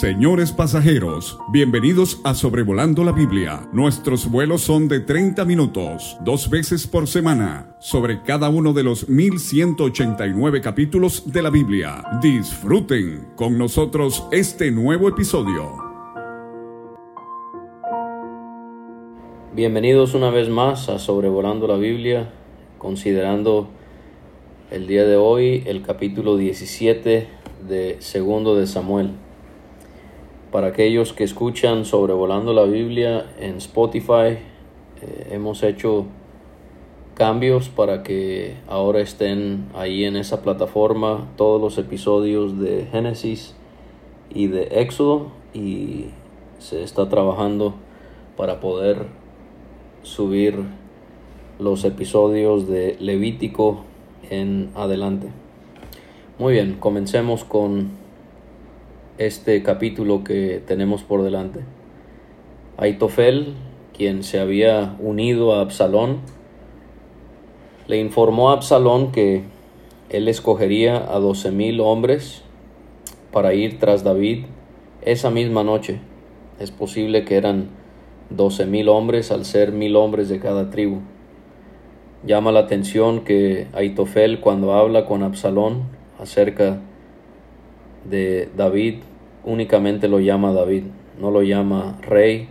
Señores pasajeros, bienvenidos a Sobrevolando la Biblia. Nuestros vuelos son de 30 minutos, 2 veces por semana, sobre cada uno de los 1189 capítulos de la Biblia. Disfruten con nosotros este nuevo episodio. Bienvenidos una vez más a Sobrevolando la Biblia, considerando el día de hoy el capítulo 17 de Segundo de Samuel. Para aquellos que escuchan Sobrevolando la Biblia en Spotify, hemos hecho cambios para que ahora estén ahí en esa plataforma todos los episodios de Génesis y de Éxodo, y se está trabajando para poder subir los episodios de Levítico en adelante. Muy bien, comencemos con este capítulo que tenemos por delante. Ahitofel, quien se había unido a Absalón, le informó a Absalón que él escogería a 12,000 hombres para ir tras David esa misma noche. Es posible que eran 12,000 hombres al ser 1,000 hombres de cada tribu. Llama la atención que Ahitofel, cuando habla con Absalón acerca de David, únicamente lo llama David, no lo llama rey,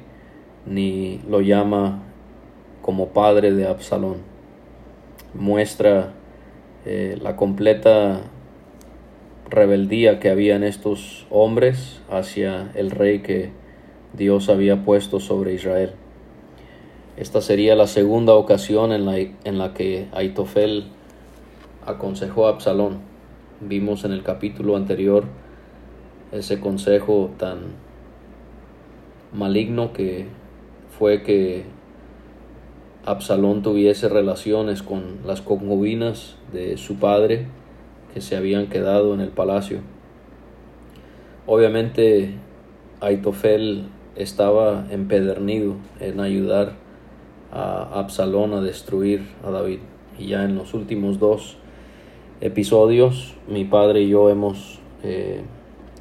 ni lo llama como padre de Absalón. Muestra la completa rebeldía que había en estos hombres hacia el rey que Dios había puesto sobre Israel. Esta sería la segunda ocasión en la que Ahitofel aconsejó a Absalón. Vimos en el capítulo anterior ese consejo tan maligno que fue que Absalón tuviese relaciones con las concubinas de su padre que se habían quedado en el palacio. Obviamente Ahitofel estaba empedernido en ayudar a Absalón a destruir a David, y ya en los últimos 2 episodios mi padre y yo hemos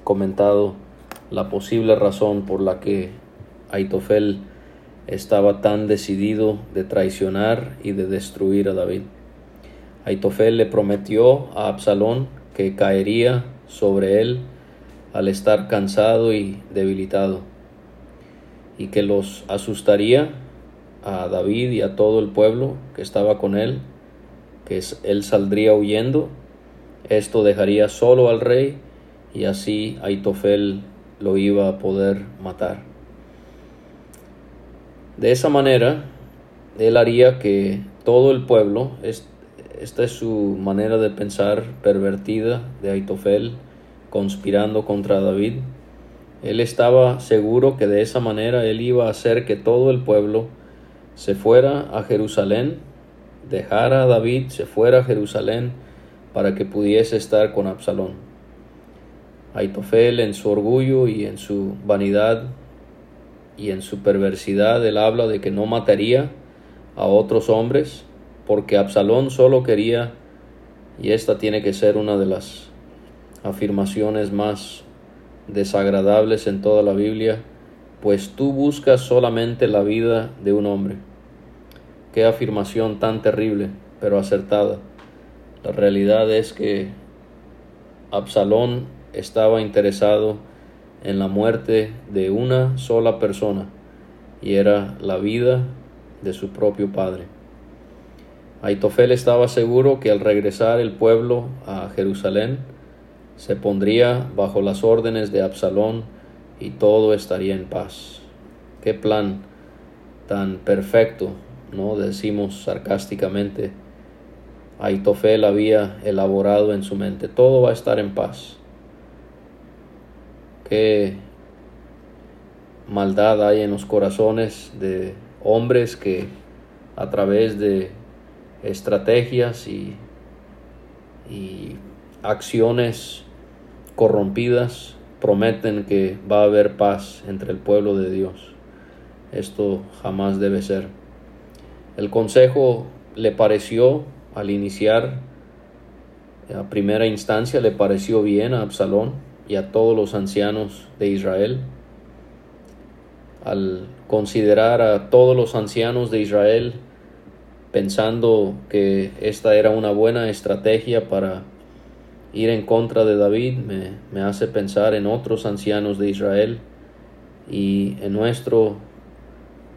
comentado la posible razón por la que Ahitofel estaba tan decidido de traicionar y de destruir a David. Ahitofel le prometió a Absalón que caería sobre él al estar cansado y debilitado, y que los asustaría a David y a todo el pueblo que estaba con él, que él saldría huyendo. Esto dejaría solo al rey, y así Ahitofel lo iba a poder matar. De esa manera, él haría que todo el pueblo, esta es su manera de pensar pervertida de Ahitofel, conspirando contra David. Él estaba seguro que de esa manera él iba a hacer que todo el pueblo se fuera a Jerusalén, dejara a David, se fuera a Jerusalén para que pudiese estar con Absalón. Ahitofel, en su orgullo y en su vanidad y en su perversidad, él habla de que no mataría a otros hombres porque Absalón solo quería, y esta tiene que ser una de las afirmaciones más desagradables en toda la Biblia, pues tú buscas solamente la vida de un hombre. Qué afirmación tan terrible, pero acertada. La realidad es que Absalón estaba interesado en la muerte de una sola persona, y era la vida de su propio padre. Ahitofel estaba seguro que al regresar el pueblo a Jerusalén se pondría bajo las órdenes de Absalón y todo estaría en paz. Qué plan tan perfecto, ¿no? Decimos sarcásticamente. Ahitofel había elaborado en su mente: todo va a estar en paz. Qué maldad hay en los corazones de hombres que a través de estrategias y acciones corrompidas prometen que va a haber paz entre el pueblo de Dios. Esto jamás debe ser. El consejo le pareció, al iniciar a primera instancia, le pareció bien a Absalón, y a todos los ancianos de Israel. Al considerar a todos los ancianos de Israel, pensando que esta era una buena estrategia para ir en contra de David, me hace pensar en otros ancianos de Israel y en nuestro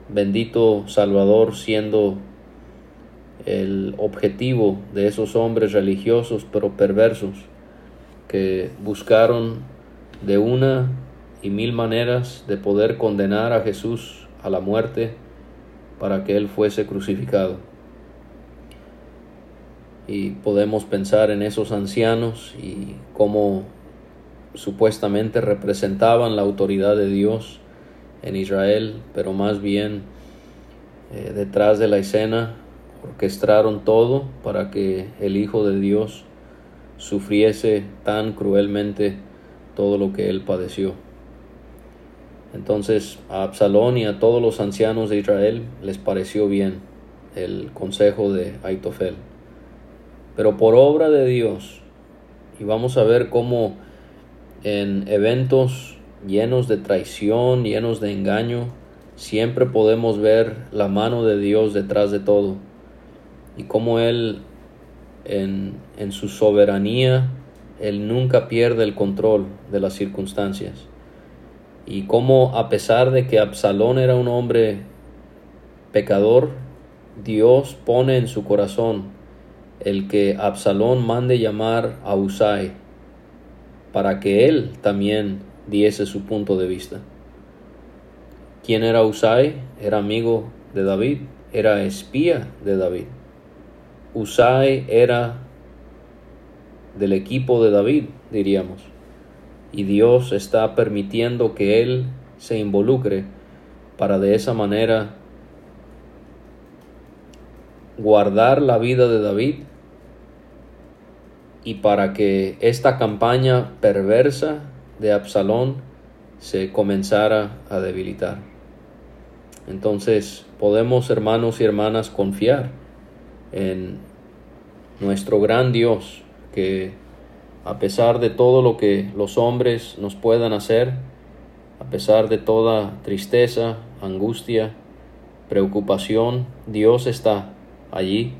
bendito Salvador siendo el objetivo de esos hombres religiosos pero perversos que buscaron de una y mil maneras de poder condenar a Jesús a la muerte para que él fuese crucificado. Y podemos pensar en esos ancianos y cómo supuestamente representaban la autoridad de Dios en Israel, pero más bien detrás de la escena orquestaron todo para que el Hijo de Dios sufriese tan cruelmente todo lo que él padeció. Entonces a Absalón y a todos los ancianos de Israel les pareció bien el consejo de Ahitofel. Pero por obra de Dios, y vamos a ver cómo en eventos llenos de traición, llenos de engaño, siempre podemos ver la mano de Dios detrás de todo. Y cómo Él, en su soberanía, Él nunca pierde el control de las circunstancias. Y cómo a pesar de que Absalón era un hombre pecador, Dios pone en su corazón el que Absalón mande llamar a Husai para que él también diese su punto de vista. ¿Quién era Husai? Era amigo de David, era espía de David. Husai era del equipo de David, diríamos, y Dios está permitiendo que él se involucre para de esa manera guardar la vida de David y para que esta campaña perversa de Absalón se comenzara a debilitar. Entonces podemos, hermanos y hermanas, confiar en nuestro gran Dios, que a pesar de todo lo que los hombres nos puedan hacer, a pesar de toda tristeza, angustia, preocupación, Dios está allí,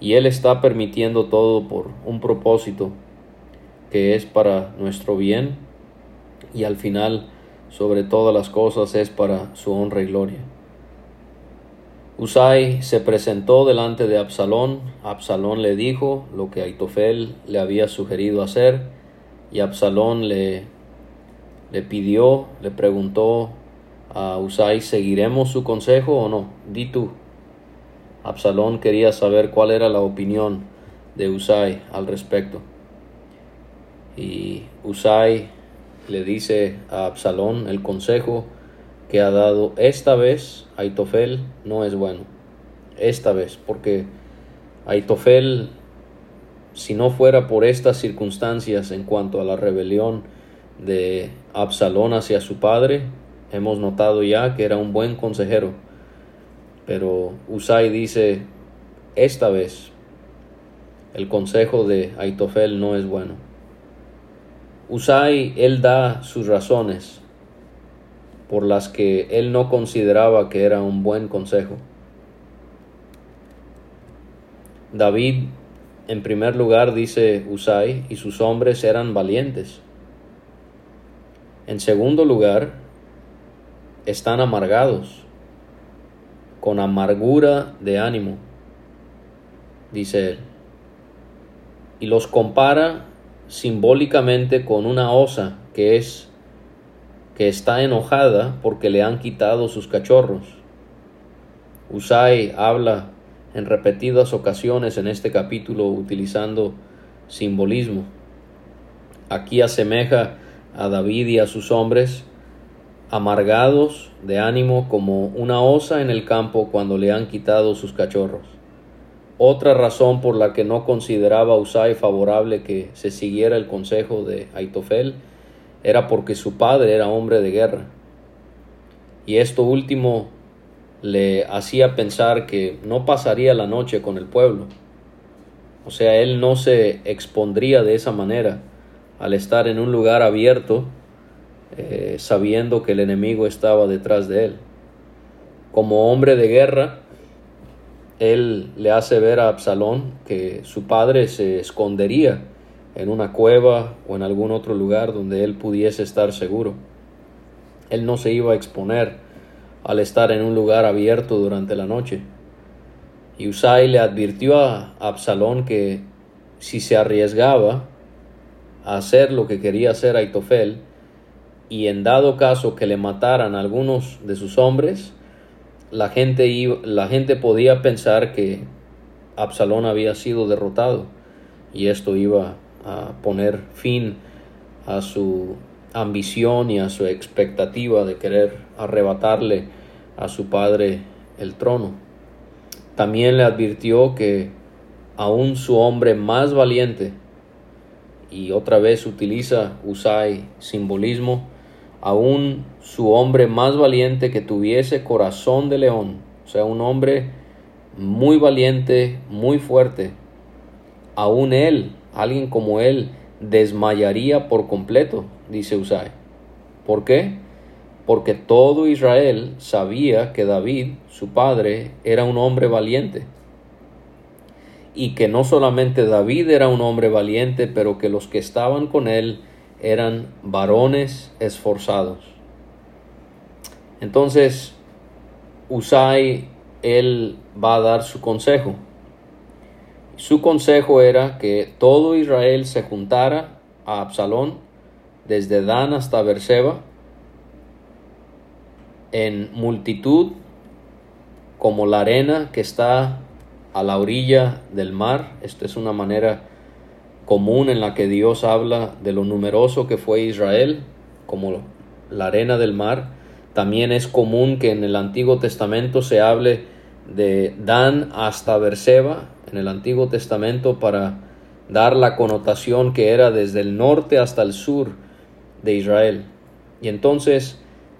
y Él está permitiendo todo por un propósito que es para nuestro bien, y al final, sobre todas las cosas, es para su honra y gloria. Husai se presentó delante de Absalón. Absalón le dijo lo que Ahitofel le había sugerido hacer, y Absalón le preguntó a Husai: ¿seguiremos su consejo o no? Di tú. Absalón quería saber cuál era la opinión de Husai al respecto. Y Husai le dice a Absalón: el consejo que ha dado esta vez Ahitofel no es bueno. Esta vez, porque Ahitofel, si no fuera por estas circunstancias en cuanto a la rebelión de Absalón hacia su padre, hemos notado ya que era un buen consejero. Pero Husai dice: esta vez el consejo de Ahitofel no es bueno. Husai, él da sus razones por las que él no consideraba que era un buen consejo. David, en primer lugar, dice Husai, y sus hombres eran valientes. En segundo lugar, están amargados, con amargura de ánimo, dice él, y los compara simbólicamente con una osa que está enojada porque le han quitado sus cachorros. Husai habla en repetidas ocasiones en este capítulo utilizando simbolismo. Aquí asemeja a David y a sus hombres amargados de ánimo como una osa en el campo cuando le han quitado sus cachorros. Otra razón por la que no consideraba Husai favorable que se siguiera el consejo de Ahitofel era porque su padre era hombre de guerra. Y esto último le hacía pensar que no pasaría la noche con el pueblo. O sea, él no se expondría de esa manera al estar en un lugar abierto, sabiendo que el enemigo estaba detrás de él. Como hombre de guerra, él le hace ver a Absalón que su padre se escondería en una cueva o en algún otro lugar donde él pudiese estar seguro. Él no se iba a exponer al estar en un lugar abierto durante la noche. Y Husai le advirtió a Absalón que si se arriesgaba a hacer lo que quería hacer Ahitofel, y en dado caso que le mataran a algunos de sus hombres, la gente podía pensar que Absalón había sido derrotado, y esto iba a poner fin a su ambición y a su expectativa de querer arrebatarle a su padre el trono. También le advirtió que aún su hombre más valiente, y otra vez utiliza Husai simbolismo, aún su hombre más valiente que tuviese corazón de león, o sea, un hombre muy valiente, muy fuerte, aún él, alguien como él, desmayaría por completo, dice Husai. ¿Por qué? Porque todo Israel sabía que David, su padre, era un hombre valiente. Y que no solamente David era un hombre valiente, pero que los que estaban con él eran varones esforzados. Entonces, Husai, él va a dar su consejo. Su consejo era que todo Israel se juntara a Absalón, desde Dan hasta Berseba, en multitud como la arena que está a la orilla del mar. Esta es una manera común en la que Dios habla de lo numeroso que fue Israel, como la arena del mar. También es común que en el Antiguo Testamento se hable de Dan hasta Berseba, en el Antiguo Testamento, para dar la connotación que era desde el norte hasta el sur de Israel. Y entonces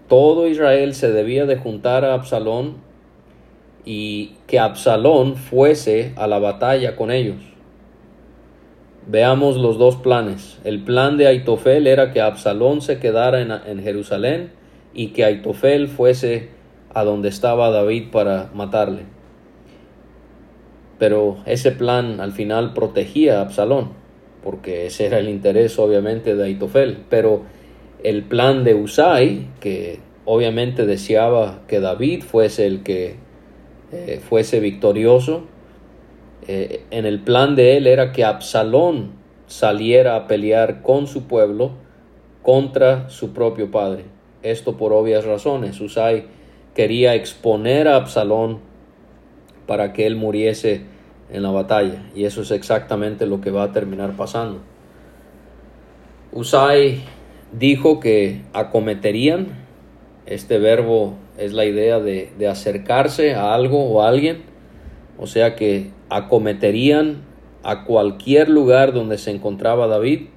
todo Israel se debía de juntar a Absalón y que Absalón fuese a la batalla con ellos. Veamos los dos planes. El plan de Ahitofel era que Absalón se quedara en Jerusalén y que Ahitofel fuese a donde estaba David para matarle. Pero ese plan al final protegía a Absalón, porque ese era el interés obviamente de Ahitofel. Pero el plan de Husai, que obviamente deseaba que David fuese el que fuese victorioso, en el plan de él era que Absalón saliera a pelear con su pueblo contra su propio padre. Esto por obvias razones. Husai quería exponer a Absalón para que él muriese en la batalla, y eso es exactamente lo que va a terminar pasando. Husai dijo que acometerían. Este verbo es la idea de acercarse a algo o a alguien, o sea que acometerían a cualquier lugar donde se encontraba David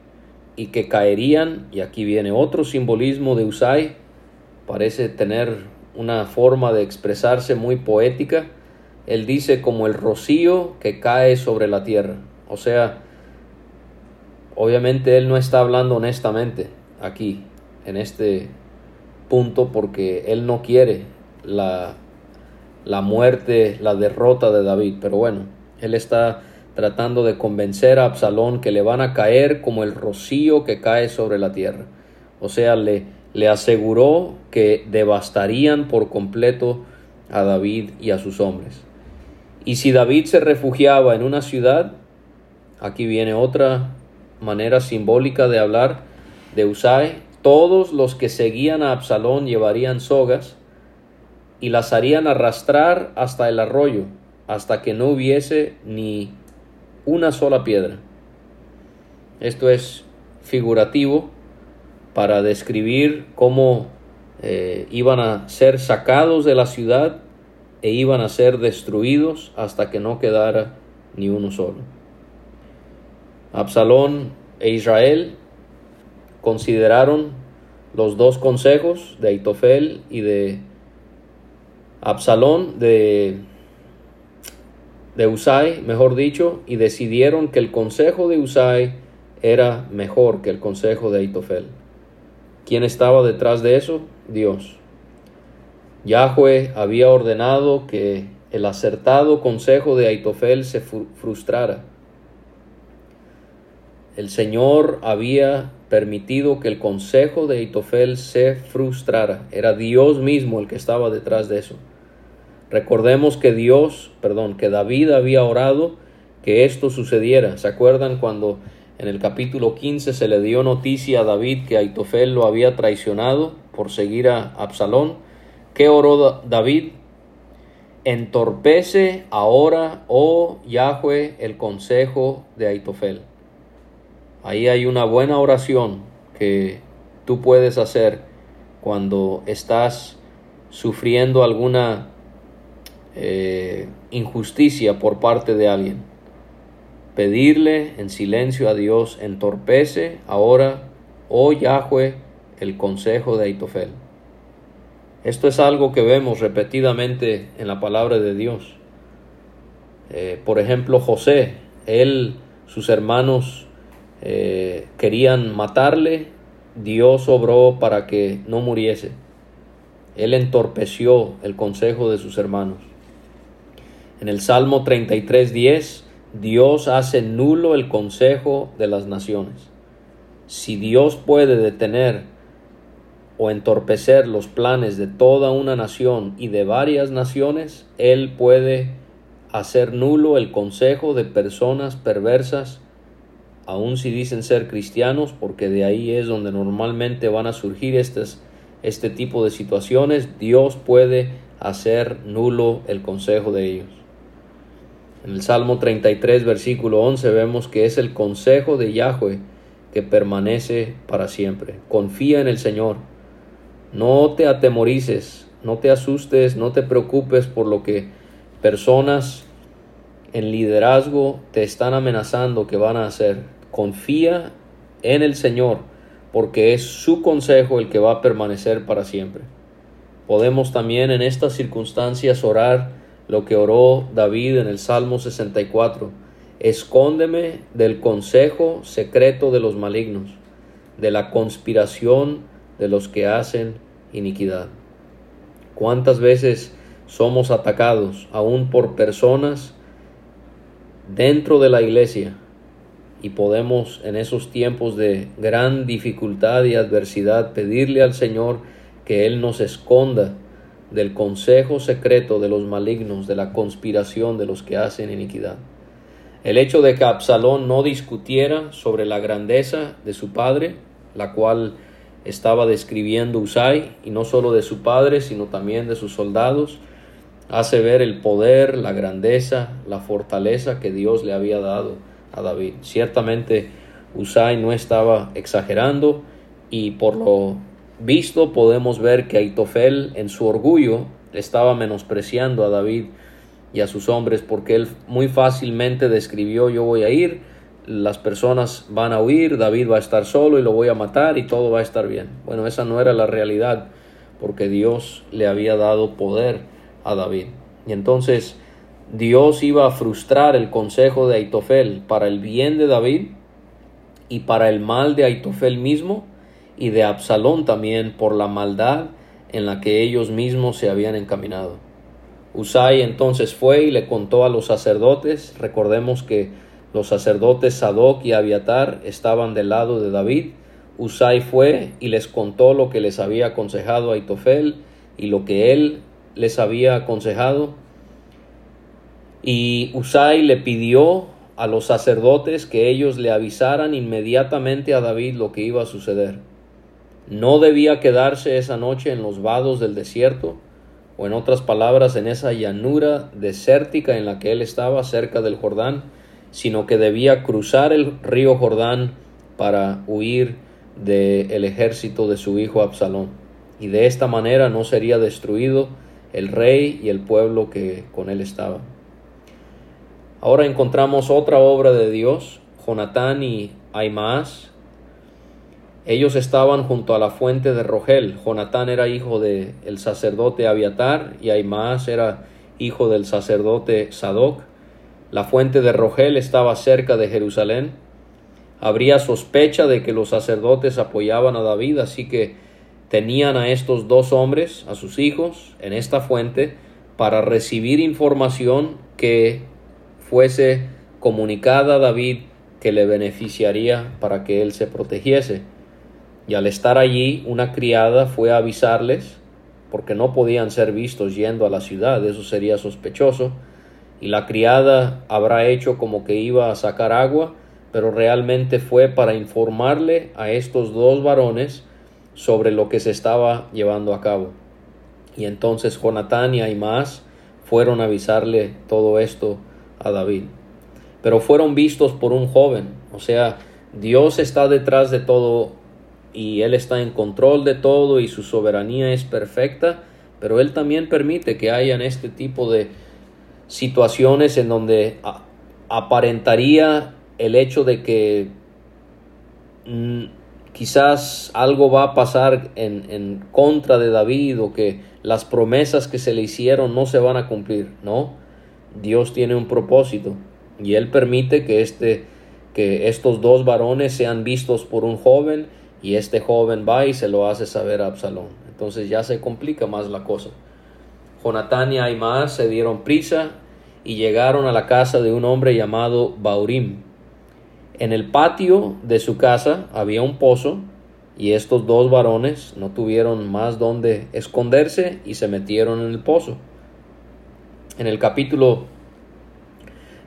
y que caerían, y aquí viene otro simbolismo de Husai, parece tener una forma de expresarse muy poética. Él dice como el rocío que cae sobre la tierra. O sea, obviamente él no está hablando honestamente aquí, en este punto, porque él no quiere la muerte, la derrota de David. Pero bueno, él está tratando de convencer a Absalón que le van a caer como el rocío que cae sobre la tierra. O sea, le aseguró que devastarían por completo a David y a sus hombres. Y si David se refugiaba en una ciudad, aquí viene otra manera simbólica de hablar de Husai, todos los que seguían a Absalón llevarían sogas y las harían arrastrar hasta el arroyo, hasta que no hubiese ni una sola piedra. Esto es figurativo para describir cómo iban a ser sacados de la ciudad e iban a ser destruidos hasta que no quedara ni uno solo. Absalón e Israel consideraron los dos consejos de Ahitofel y de Absalón, de Husai, mejor dicho, y decidieron que el consejo de Husai era mejor que el consejo de Ahitofel. ¿Quién estaba detrás de eso? Dios. Yahweh había ordenado que el acertado consejo de Ahitofel se frustrara. El Señor había permitido que el consejo de Ahitofel se frustrara. Era Dios mismo el que estaba detrás de eso. Recordemos que David había orado que esto sucediera. ¿Se acuerdan cuando en el capítulo 15 se le dio noticia a David que Ahitofel lo había traicionado por seguir a Absalón? ¿Qué oró David? Entorpece ahora, oh Yahweh, el consejo de Ahitofel. Ahí hay una buena oración que tú puedes hacer cuando estás sufriendo alguna injusticia por parte de alguien. Pedirle en silencio a Dios, entorpece ahora, oh Yahweh, el consejo de Ahitofel. Esto es algo que vemos repetidamente en la palabra de Dios. Por ejemplo, José, sus hermanos querían matarle, Dios obró para que no muriese. Él entorpeció el consejo de sus hermanos. En el Salmo 33:10, Dios hace nulo el consejo de las naciones. Si Dios puede detener o entorpecer los planes de toda una nación y de varias naciones, Él puede hacer nulo el consejo de personas perversas, aun si dicen ser cristianos, porque de ahí es donde normalmente van a surgir este tipo de situaciones. Dios puede hacer nulo el consejo de ellos. En el Salmo 33, versículo 11, vemos que es el consejo de Yahweh que permanece para siempre. Confía en el Señor. No te atemorices, no te asustes, no te preocupes por lo que personas en liderazgo te están amenazando que van a hacer. Confía en el Señor, porque es su consejo el que va a permanecer para siempre. Podemos también en estas circunstancias orar lo que oró David en el Salmo 64. Escóndeme del consejo secreto de los malignos, de la conspiración de los que hacen iniquidad. ¿Cuántas veces somos atacados aún por personas dentro de la iglesia? Y podemos en esos tiempos de gran dificultad y adversidad pedirle al Señor que Él nos esconda del consejo secreto de los malignos, de la conspiración de los que hacen iniquidad. El hecho de que Absalón no discutiera sobre la grandeza de su padre, la cual estaba describiendo Husai, y no solo de su padre, sino también de sus soldados, hace ver el poder, la grandeza, la fortaleza que Dios le había dado a David. Ciertamente Husai no estaba exagerando, y por lo visto podemos ver que Ahitofel en su orgullo estaba menospreciando a David y a sus hombres, porque él muy fácilmente describió: yo voy a ir, las personas van a huir, David va a estar solo y lo voy a matar y todo va a estar bien. Bueno, esa no era la realidad, porque Dios le había dado poder a David. Y entonces Dios iba a frustrar el consejo de Ahitofel para el bien de David y para el mal de Ahitofel mismo y de Absalón también, por la maldad en la que ellos mismos se habían encaminado. Husai entonces fue y le contó a los sacerdotes. Recordemos que los sacerdotes Sadoc y Abiatar estaban del lado de David. Husai fue y les contó lo que les había aconsejado Ahitofel y lo que él les había aconsejado. Y Husai le pidió a los sacerdotes que ellos le avisaran inmediatamente a David lo que iba a suceder. No debía quedarse esa noche en los vados del desierto, o en otras palabras, en esa llanura desértica en la que él estaba cerca del Jordán, sino que debía cruzar el río Jordán para huir del ejército de su hijo Absalón. Y de esta manera no sería destruido el rey y el pueblo que con él estaba. Ahora encontramos otra obra de Dios, Jonatán y Aymás. Ellos estaban junto a la fuente de Rogel. Jonatán era hijo del sacerdote Abiatar y Aymás era hijo del sacerdote Sadoc. La fuente de Rogel estaba cerca de Jerusalén. habría sospecha de que los sacerdotes apoyaban a David, así que tenían a estos dos hombres, a sus hijos, en esta fuente para recibir información que fuese comunicada a David que le beneficiaría para que él se protegiese. Y al estar allí, una criada fue a avisarles, porque no podían ser vistos yendo a la ciudad, eso sería sospechoso. Y la criada habrá hecho como que iba a sacar agua, pero realmente fue para informarle a estos dos varones sobre lo que se estaba llevando a cabo. Y entonces Jonatán y Aymás fueron a avisarle todo esto a David. Pero fueron vistos por un joven, o sea, Dios está detrás de todo y Él está en control de todo y su soberanía es perfecta, pero Él también permite que hayan este tipo de situaciones en donde aparentaría el hecho de que quizás algo va a pasar en contra de David o que las promesas que se le hicieron no se van a cumplir. No, Dios tiene un propósito y Él permite que estos dos varones sean vistos por un joven y este joven va y se lo hace saber a Absalón. Entonces ya se complica más la cosa. Jonatán y Aimás se dieron prisa y llegaron a la casa de un hombre llamado Bahurim. En el patio de su casa había un pozo y estos dos varones no tuvieron más donde esconderse y se metieron en el pozo. En el capítulo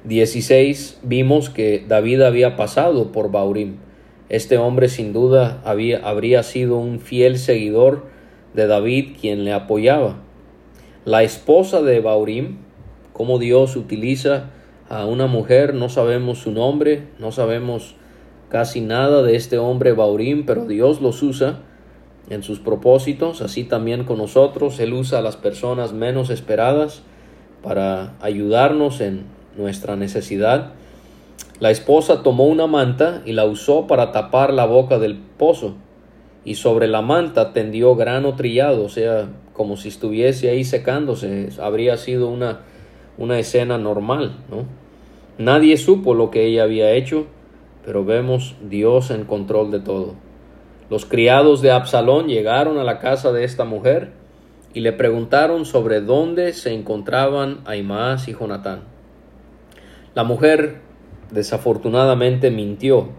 16 vimos que David había pasado por Bahurim. Este hombre sin duda habría sido un fiel seguidor de David quien le apoyaba. La esposa de Bahurim, cómo Dios utiliza a una mujer, no sabemos su nombre, no sabemos casi nada de este hombre Bahurim, pero Dios los usa en sus propósitos, así también con nosotros. Él usa a las personas menos esperadas para ayudarnos en nuestra necesidad. La esposa tomó una manta y la usó para tapar la boca del pozo. Y sobre la manta tendió grano trillado, o sea, como si estuviese ahí secándose. Habría sido una escena normal, ¿no? Nadie supo lo que ella había hecho, pero vemos Dios en control de todo. Los criados de Absalón llegaron a la casa de esta mujer y le preguntaron sobre dónde se encontraban Aimás y Jonatán. La mujer desafortunadamente mintió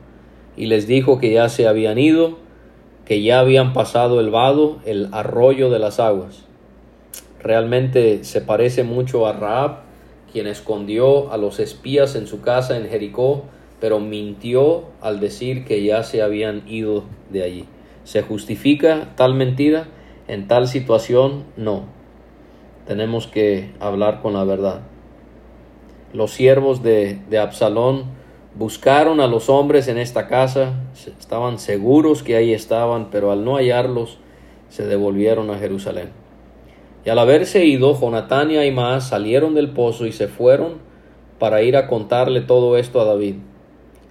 y les dijo que ya se habían ido, que ya habían pasado el vado, el arroyo de las aguas. Realmente se parece mucho a Raab, quien escondió a los espías en su casa en Jericó, pero mintió al decir que ya se habían ido de allí. ¿Se justifica tal mentira en tal situación? No. Tenemos que hablar con la verdad. Los siervos de Absalón buscaron a los hombres en esta casa, estaban seguros que ahí estaban, pero al no hallarlos se devolvieron a Jerusalén. Y al haberse ido, Jonatán y Aimás salieron del pozo y se fueron para ir a contarle todo esto a David.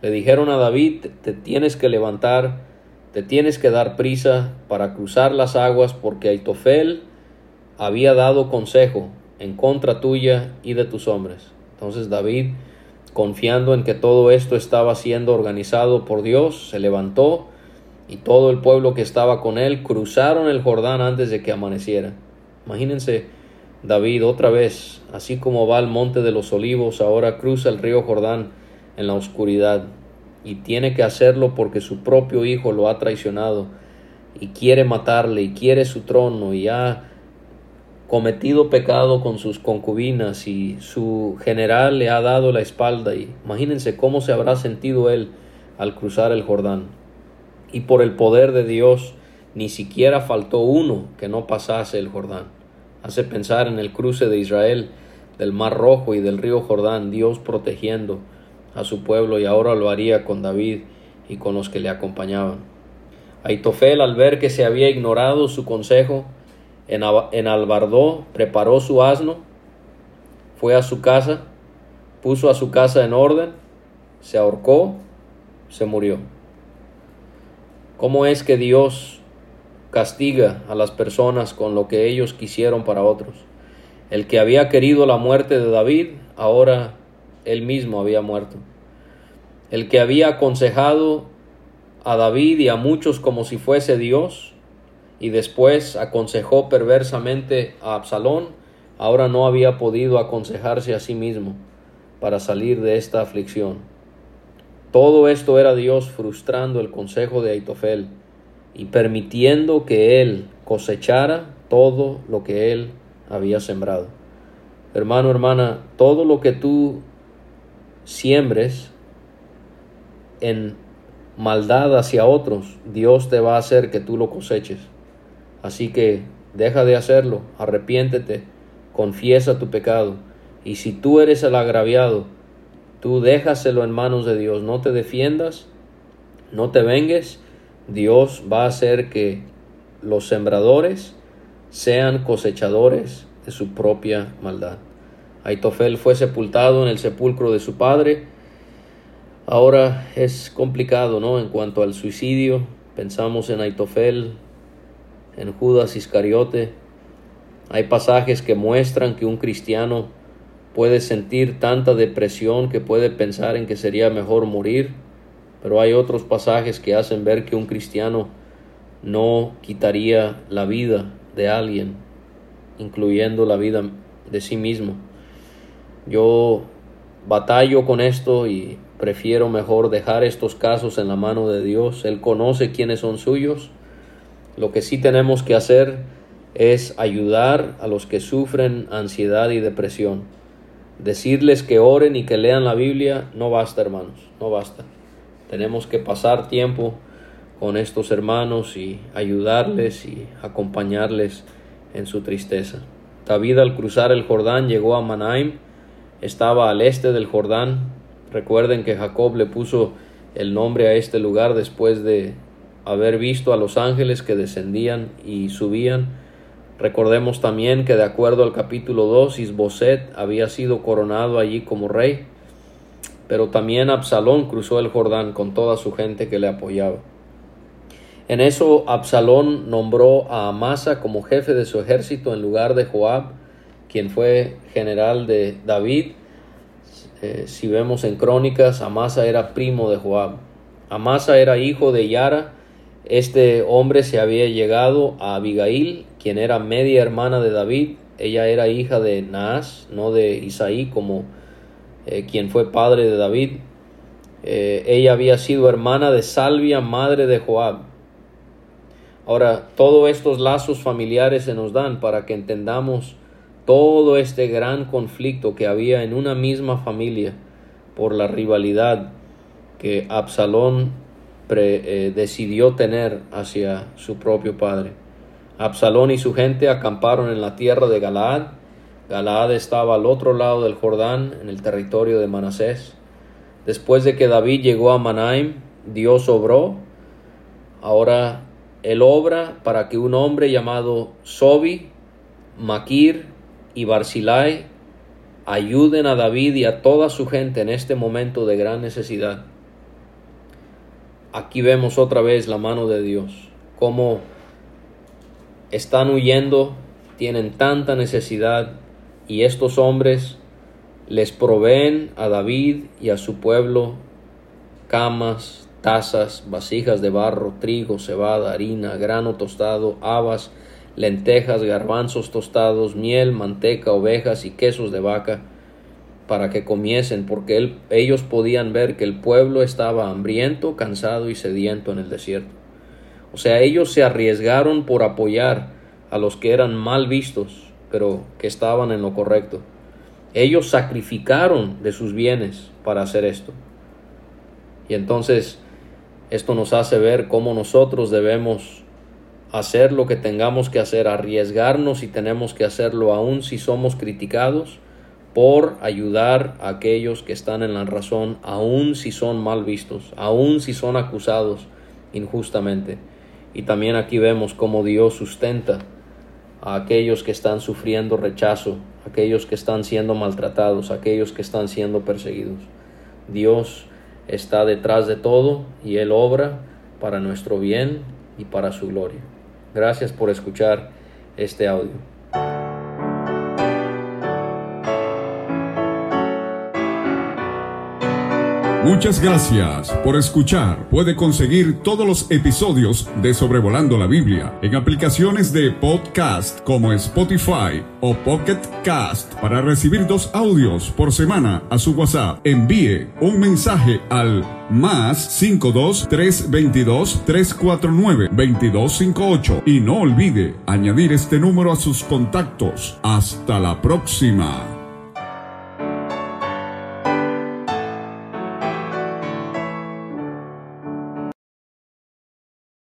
Le dijeron a David: te tienes que levantar, te tienes que dar prisa para cruzar las aguas, porque Ahitofel había dado consejo en contra tuya y de tus hombres. Entonces David, confiando en que todo esto estaba siendo organizado por Dios, se levantó y todo el pueblo que estaba con él cruzaron el Jordán antes de que amaneciera. Imagínense, David otra vez, así como va al Monte de los Olivos, ahora cruza el río Jordán en la oscuridad y tiene que hacerlo porque su propio hijo lo ha traicionado y quiere matarle y quiere su trono y ya cometido pecado con sus concubinas y su general le ha dado la espalda. Y imagínense cómo se habrá sentido él al cruzar el Jordán. Y por el poder de Dios, ni siquiera faltó uno que no pasase el Jordán. Hace pensar en el cruce de Israel, del Mar Rojo y del río Jordán, Dios protegiendo a su pueblo, y ahora lo haría con David y con los que le acompañaban. Ahitofel, al ver que se había ignorado su consejo, enalbardó, preparó su asno, fue a su casa, puso a su casa en orden, se ahorcó, se murió. ¿Cómo es que Dios castiga a las personas con lo que ellos quisieron para otros? El que había querido la muerte de David, ahora él mismo había muerto. el que había aconsejado a David y a muchos como si fuese Dios, y después aconsejó perversamente a Absalón, ahora no había podido aconsejarse a sí mismo para salir de esta aflicción. Todo esto era Dios frustrando el consejo de Ahitofel y permitiendo que él cosechara todo lo que él había sembrado. Hermano, hermana, todo lo que tú siembres en maldad hacia otros, Dios te va a hacer que tú lo coseches. Así que deja de hacerlo, arrepiéntete, confiesa tu pecado. Y si tú eres el agraviado, tú déjaselo en manos de Dios. No te defiendas, no te vengues. Dios va a hacer que los sembradores sean cosechadores de su propia maldad. Ahitofel fue sepultado en el sepulcro de su padre. Ahora es complicado, ¿no? En cuanto al suicidio, pensamos en Ahitofel, en Judas Iscariote. Hay pasajes que muestran que un cristiano puede sentir tanta depresión que puede pensar en que sería mejor morir, pero hay otros pasajes que hacen ver que un cristiano no quitaría la vida de alguien, incluyendo la vida de sí mismo. Yo batallo con esto y prefiero mejor dejar estos casos en la mano de Dios. Él conoce quiénes son suyos. Lo que sí tenemos que hacer es ayudar a los que sufren ansiedad y depresión. Decirles que oren y que lean la Biblia no basta, hermanos, no basta. Tenemos que pasar tiempo con estos hermanos y ayudarles y acompañarles en su tristeza. David, al cruzar el Jordán, llegó a Mahanaim. Estaba al este del Jordán. Recuerden que Jacob le puso el nombre a este lugar después de haber visto a los ángeles que descendían y subían. Recordemos también que de acuerdo al capítulo 2, Isboset había sido coronado allí como rey, pero también Absalón cruzó el Jordán con toda su gente que le apoyaba. En eso Absalón nombró a Amasa como jefe de su ejército en lugar de Joab, quien fue general de David. Si vemos en Crónicas, Amasa era primo de Joab. Amasa era hijo de Yara. Este hombre se había llegado a Abigail, quien era media hermana de David. Ella era hija de Naas, no de Isaí, como quien fue padre de David. Ella había sido hermana de Salvia, madre de Joab. Ahora, todos estos lazos familiares se nos dan para que entendamos todo este gran conflicto que había en una misma familia por la rivalidad que Absalón decidió tener hacia su propio padre. Absalón y su gente acamparon en la tierra de Galaad. Galaad estaba al otro lado del Jordán, en el territorio de Manasés. Después de que David llegó a Mahanaim, Dios obró. Ahora él obra para que un hombre llamado Sobi, Maquir y Barzilai ayuden a David y a toda su gente en este momento de gran necesidad. Aquí vemos otra vez la mano de Dios, cómo están huyendo, tienen tanta necesidad y estos hombres les proveen a David y a su pueblo camas, tazas, vasijas de barro, trigo, cebada, harina, grano tostado, habas, lentejas, garbanzos tostados, miel, manteca, ovejas y quesos de vaca para que comiesen, porque ellos podían ver que el pueblo estaba hambriento, cansado y sediento en el desierto. O sea, ellos se arriesgaron por apoyar a los que eran mal vistos, pero que estaban en lo correcto. Ellos sacrificaron de sus bienes para hacer esto. Y entonces, esto nos hace ver cómo nosotros debemos hacer lo que tengamos que hacer, arriesgarnos, y tenemos que hacerlo aun si somos criticados, por ayudar a aquellos que están en la razón, aun si son mal vistos, aun si son acusados injustamente. Y también aquí vemos cómo Dios sustenta a aquellos que están sufriendo rechazo, aquellos que están siendo maltratados, aquellos que están siendo perseguidos. Dios está detrás de todo y Él obra para nuestro bien y para su gloria. Gracias por escuchar este audio. Muchas gracias por escuchar. Puede conseguir todos los episodios de Sobrevolando la Biblia en aplicaciones de podcast como Spotify o Pocket Cast. Para recibir 2 audios por semana a su WhatsApp, envíe un mensaje al +52 322 349 2258 y no olvide añadir este número a sus contactos. Hasta la próxima.